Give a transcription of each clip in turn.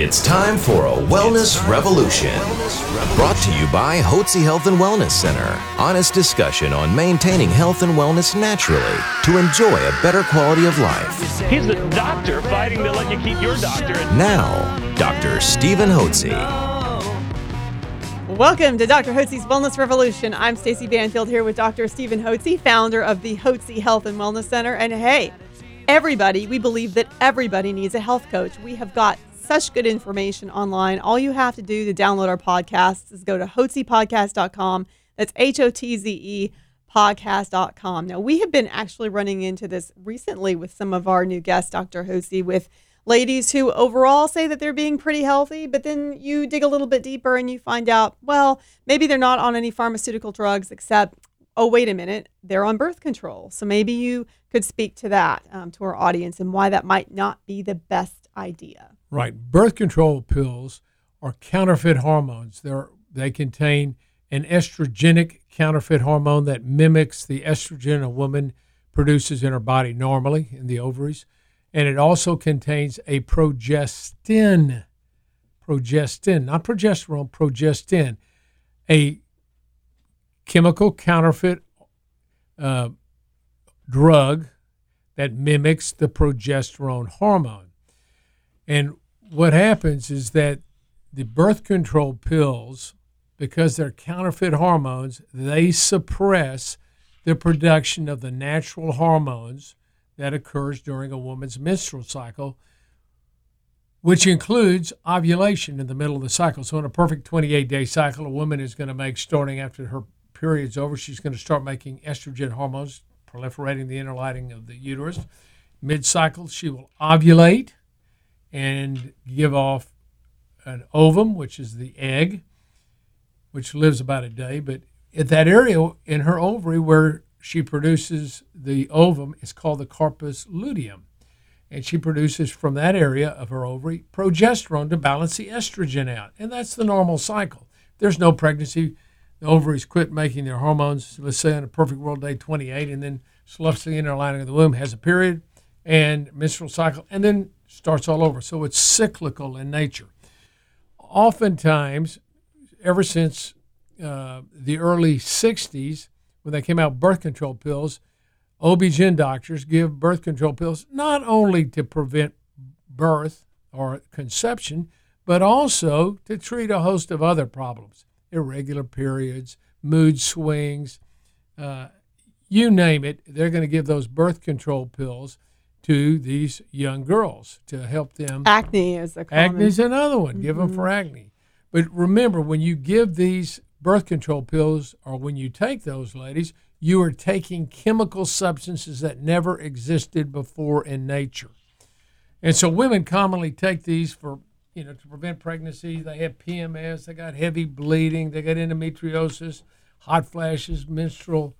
It's time for a wellness revolution. Brought to you by Hotze Health and Wellness Center. Honest discussion on maintaining health and wellness naturally to enjoy a better quality of life. He's the doctor fighting to let you keep your doctor. Now, Dr. Stephen Hotze. Welcome to Dr. Hotze's Wellness Revolution. I'm Stacey Banfield here with Dr. Stephen Hotze, founder of the Hotze Health and Wellness Center. And hey, everybody, we believe that everybody needs a health coach. We have got such good information online. All you have to do to download our podcasts is go to hotzepodcast.com. That's Hotze podcast.com. Now, we have been actually running into this recently with some of our new guests, Dr. Hotze, with ladies who overall say that they're being pretty healthy, but then you dig a little bit deeper and you find out, well, maybe they're not on any pharmaceutical drugs except, oh, wait a minute, they're on birth control. So maybe you could speak to that to our audience and why that might not be the best idea. Right. Birth control pills are counterfeit hormones. They contain an estrogenic counterfeit hormone that mimics the estrogen a woman produces in her body normally in the ovaries. And it also contains a progestin, not progesterone, progestin, a chemical counterfeit drug that mimics the progesterone hormone. And what happens is that the birth control pills, because they're counterfeit hormones, they suppress the production of the natural hormones that occurs during a woman's menstrual cycle, which includes ovulation in the middle of the cycle. So in a perfect 28-day cycle, a woman is going to make, starting after her period's over, she's going to start making estrogen hormones, proliferating the inner lining of the uterus. Mid-cycle, she will ovulate and give off an ovum, which is the egg, which lives about a day. But at that area in her ovary where she produces the ovum is called the corpus luteum. And she produces from that area of her ovary progesterone to balance the estrogen out. And that's the normal cycle. There's no pregnancy. The ovaries quit making their hormones, let's say on a perfect world day 28, and then sloughs the inner lining of the womb, has a period and menstrual cycle, and then starts all over. So it's cyclical in nature. Oftentimes, ever since the early 60s, when they came out birth control pills, OB-GYN doctors give birth control pills not only to prevent birth or conception, but also to treat a host of other problems, irregular periods, mood swings, you name it. They're going to give those birth control pills to these young girls to help them. Acne is a common. Acne is another one. Mm-hmm. Give them for acne. But remember, when you give these birth control pills or when you take those, ladies, you are taking chemical substances that never existed before in nature. And so women commonly take these for, you know, to prevent pregnancy. They have PMS. They got heavy bleeding. They got endometriosis, hot flashes, menstrual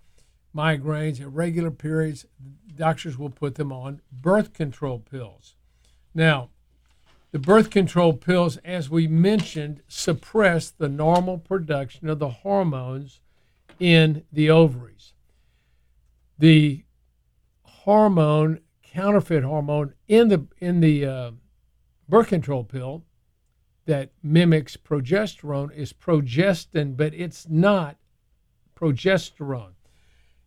migraines, irregular periods. Doctors will put them on birth control pills. Now, the birth control pills, as we mentioned, suppress the normal production of the hormones in the ovaries. The hormone, counterfeit hormone in the birth control pill that mimics progesterone is progestin, but it's not progesterone.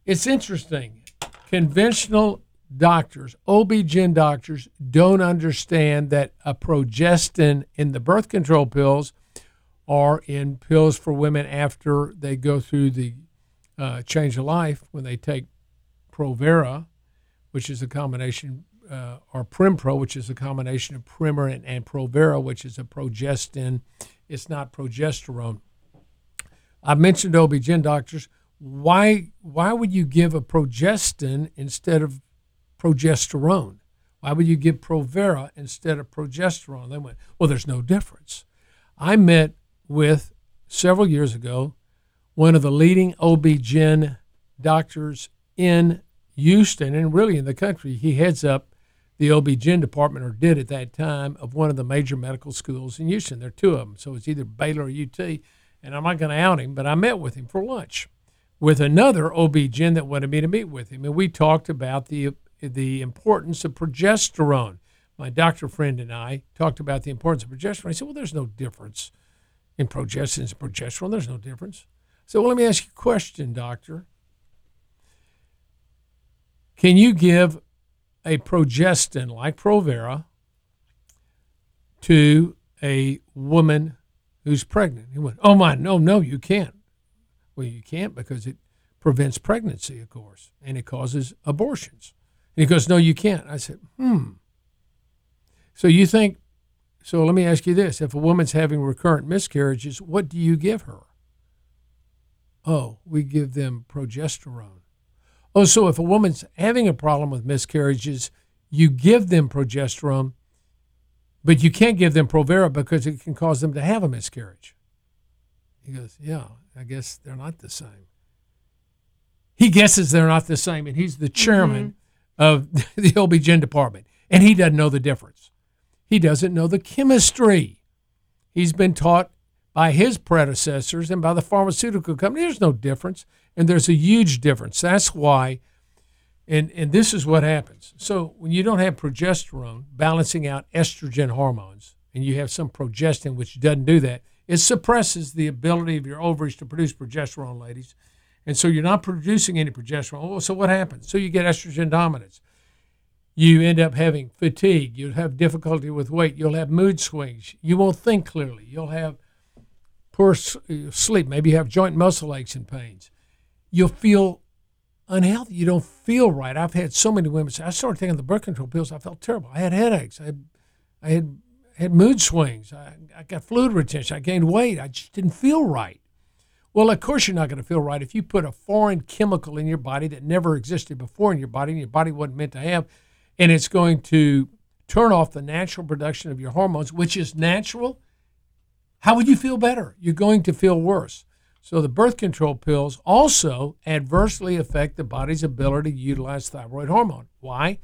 It's interesting. Conventional doctors, OB-GYN doctors, don't understand that a progestin in the birth control pills or in pills for women after they go through the change of life when they take Provera, which is a combination, or Primpro, which is a combination of Primer and Provera, which is a progestin. It's not progesterone. I mentioned OB-GYN doctors. Why would you give a progestin instead of progesterone? Why would you give Provera instead of progesterone? They went, well, there's no difference. I met with, several years ago, one of the leading OB-GYN doctors in Houston and really in the country. He heads up the OB-GYN department, or did at that time, of one of the major medical schools in Houston. There are two of them, so it's either Baylor or UT, and I'm not going to out him, but I met with him for lunch with another OB-GYN that wanted me to meet with him. And we talked about the importance of progesterone. my doctor friend and I talked about the importance of progesterone. I said, well, there's no difference in progestins and progesterone. There's no difference. I said, well, let me ask you a question, doctor. Can you give a progestin like Provera to a woman who's pregnant? He went, oh, my, no, you can't. Well, you can't because it prevents pregnancy, of course, and it causes abortions. And he goes, no, you can't. I said, So you think, so let me ask you this. If a woman's having recurrent miscarriages, what do you give her? Oh, we give them progesterone. Oh, so if a woman's having a problem with miscarriages, you give them progesterone, but you can't give them Provera because it can cause them to have a miscarriage. He goes, yeah, I guess they're not the same. He guesses they're not the same, and he's the chairman of the OB-GYN department, and he doesn't know the difference. He doesn't know the chemistry. He's been taught by his predecessors and by the pharmaceutical company. There's no difference, and there's a huge difference. That's why, and this is what happens. So when you don't have progesterone balancing out estrogen hormones, and you have some progestin which doesn't do that, it suppresses the ability of your ovaries to produce progesterone, ladies. And so you're not producing any progesterone. Well, so what happens? So you get estrogen dominance. You end up having fatigue. You'll have difficulty with weight. You'll have mood swings. You won't think clearly. You'll have poor sleep. Maybe you have joint muscle aches and pains. You'll feel unhealthy. You don't feel right. I've had so many women say, I started taking the birth control pills. I felt terrible. I had headaches. I had mood swings. I got fluid retention. I gained weight. I just didn't feel right. Well, of course you're not going to feel right if you put a foreign chemical in your body that never existed before in your body and your body wasn't meant to have, and it's going to turn off the natural production of your hormones, which is natural. How would you feel better? You're going to feel worse. So the birth control pills also adversely affect the body's ability to utilize thyroid hormone. Why?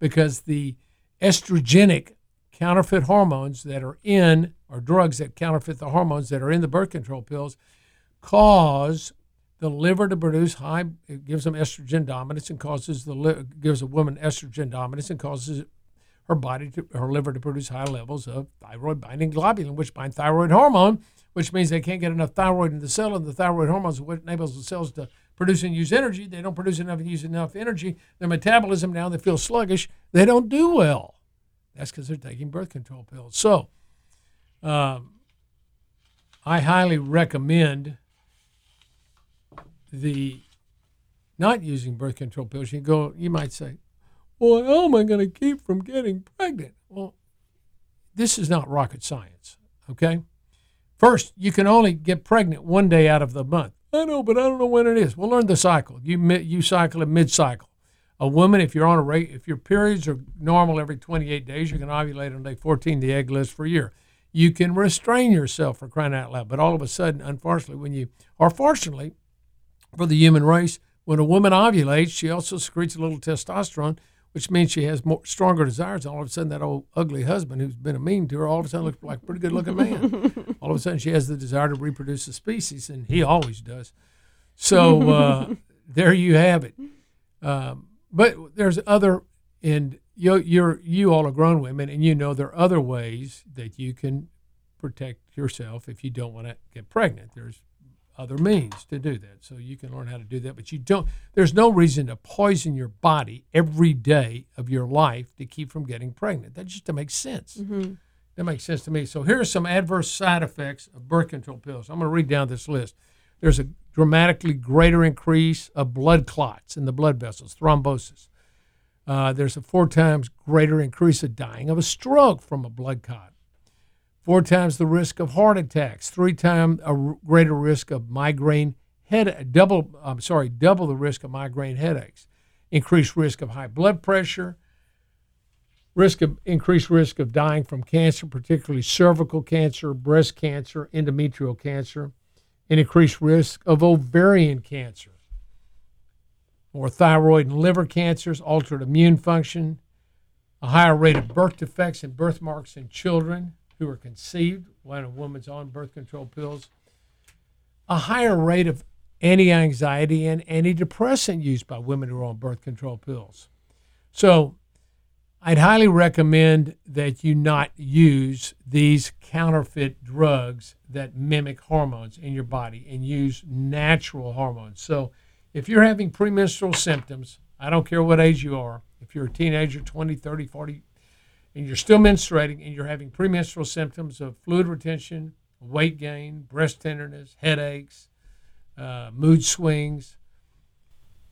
Because the estrogenic counterfeit hormones that are in, or drugs that counterfeit the hormones that are in the birth control pills, cause the liver to produce high, it gives them estrogen dominance and causes gives a woman estrogen dominance and causes her liver to produce high levels of thyroid binding globulin, which bind thyroid hormone, which means they can't get enough thyroid in the cell, and the thyroid hormones are what enables the cells to produce and use energy. They don't produce enough and use enough energy. Their metabolism now, they feel sluggish. They don't do well. That's because they're taking birth control pills. So I highly recommend the not using birth control pills. You might say, well, how am I going to keep from getting pregnant? Well, this is not rocket science, okay? First, you can only get pregnant one day out of the month. I know, but I don't know when it is. Well, learn the cycle. You cycle at mid-cycle. A woman, if you're on a rate, if your periods are normal every 28 days, you can ovulate on day 14, the egg lays for a year. You can restrain yourself, for crying out loud, but all of a sudden, unfortunately, fortunately, for the human race, when a woman ovulates, she also secretes a little testosterone, which means she has stronger desires. All of a sudden, that old ugly husband who's been a mean to her, all of a sudden looks like a pretty good-looking man. All of a sudden, she has the desire to reproduce the species, and he always does. So there you have it. But there's other, and you all are grown women, and you know there are other ways that you can protect yourself if you don't want to get pregnant. There's other means to do that. So you can learn how to do that, but there's no reason to poison your body every day of your life to keep from getting pregnant. That just makes sense. Mm-hmm. That makes sense to me. So here are some adverse side effects of birth control pills. I'm going to read down this list. There's a dramatically greater increase of blood clots in the blood vessels, thrombosis. There's a 4 times greater increase of dying of a stroke from a blood clot. 4 times the risk of heart attacks, 3 times a greater risk of migraine double the risk of migraine headaches, increased risk of high blood pressure, increased risk of dying from cancer, particularly cervical cancer, breast cancer, endometrial cancer, and increased risk of ovarian cancer, more thyroid and liver cancers, altered immune function, a higher rate of birth defects and birthmarks in children who are conceived when a woman's on birth control pills, a higher rate of anti-anxiety and antidepressant use by women who are on birth control pills. So I'd highly recommend that you not use these counterfeit drugs that mimic hormones in your body, and use natural hormones. So if you're having premenstrual symptoms, I don't care what age you are, if you're a teenager, 20, 30, 40, and you're still menstruating and you're having premenstrual symptoms of fluid retention, weight gain, breast tenderness, headaches, mood swings,